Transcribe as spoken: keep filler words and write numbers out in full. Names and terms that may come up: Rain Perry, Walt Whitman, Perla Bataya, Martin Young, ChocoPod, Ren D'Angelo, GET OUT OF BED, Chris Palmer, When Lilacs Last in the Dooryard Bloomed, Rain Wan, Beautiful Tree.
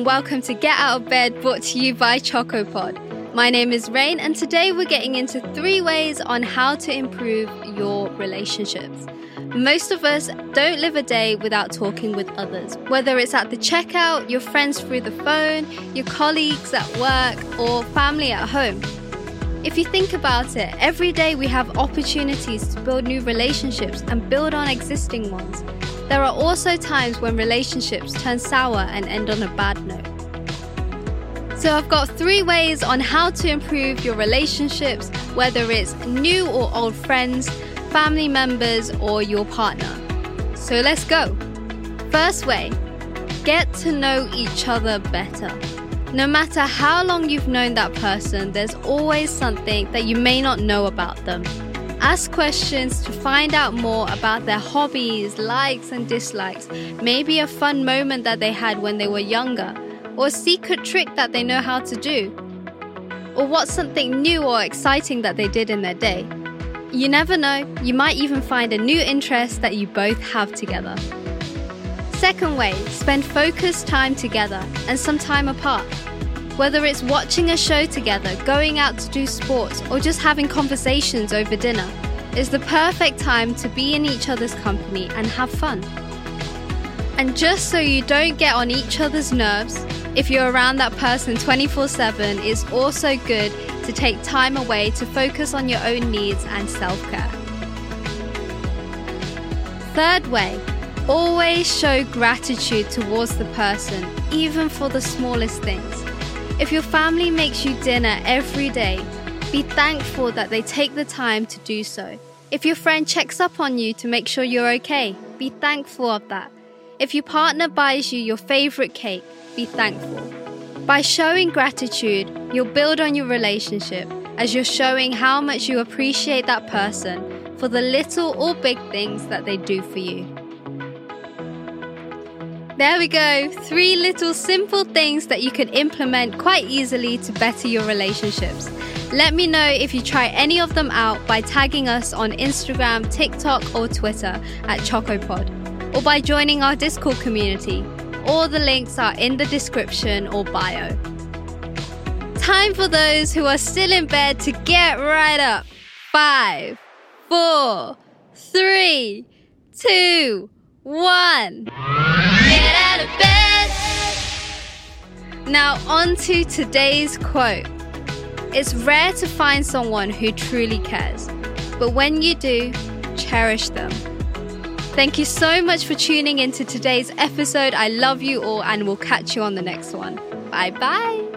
and welcome to Get Out of Bed, brought to you by ChocoPod. My name is Rain, and today we're getting into three ways on how to improve your relationships. Most of us don't live a day without talking with others, whether it's at the checkout, your friends through the phone, your colleagues at work, or family at home. If you think about it, every day we have opportunities to build new relationships and build on existing ones. There are also times when relationships turn sour and end on a bad note. So I've got three ways on how to improve your relationships, whether it's new or old friends, family members, or your partner. So let's go. First way, get to know each other better. No matter how long you've known that person, there's always something that you may not know about them. Ask questions to find out more about their hobbies, likes and dislikes, maybe a fun moment that they had when they were younger, or a secret trick that they know how to do, or what's something new or exciting that they did in their day. You never know, you might even find a new interest that you both have together. Second way, spend focused time together and some time apart. Whether it's watching a show together, going out to do sports, or just having conversations over dinner, is the perfect time to be in each other's company and have fun. And just so you don't get on each other's nerves, if you're around that person twenty-four seven, it's also good to take time away to focus on your own needs and self-care. Third way, always show gratitude towards the person, even for the smallest things. If your family makes you dinner every day, be thankful that they take the time to do so. If your friend checks up on you to make sure you're okay, be thankful of that. If your partner buys you your favorite cake, be thankful. By showing gratitude, you'll build on your relationship as you're showing how much you appreciate that person for the little or big things that they do for you. There we go, three little simple things that you can implement quite easily to better your relationships. Let me know if you try any of them out by tagging us on Instagram, TikTok or Twitter at ChocoPod, or by joining our Discord community. All the links are in the description or bio. Time for those who are still in bed to get right up. Five, four, three, two, one. Get out of bed. Now on to today's quote. It's rare to find someone who truly cares, but when you do, cherish them. Thank you so much for tuning into today's episode. I love you all and we'll catch you on the next one. Bye bye.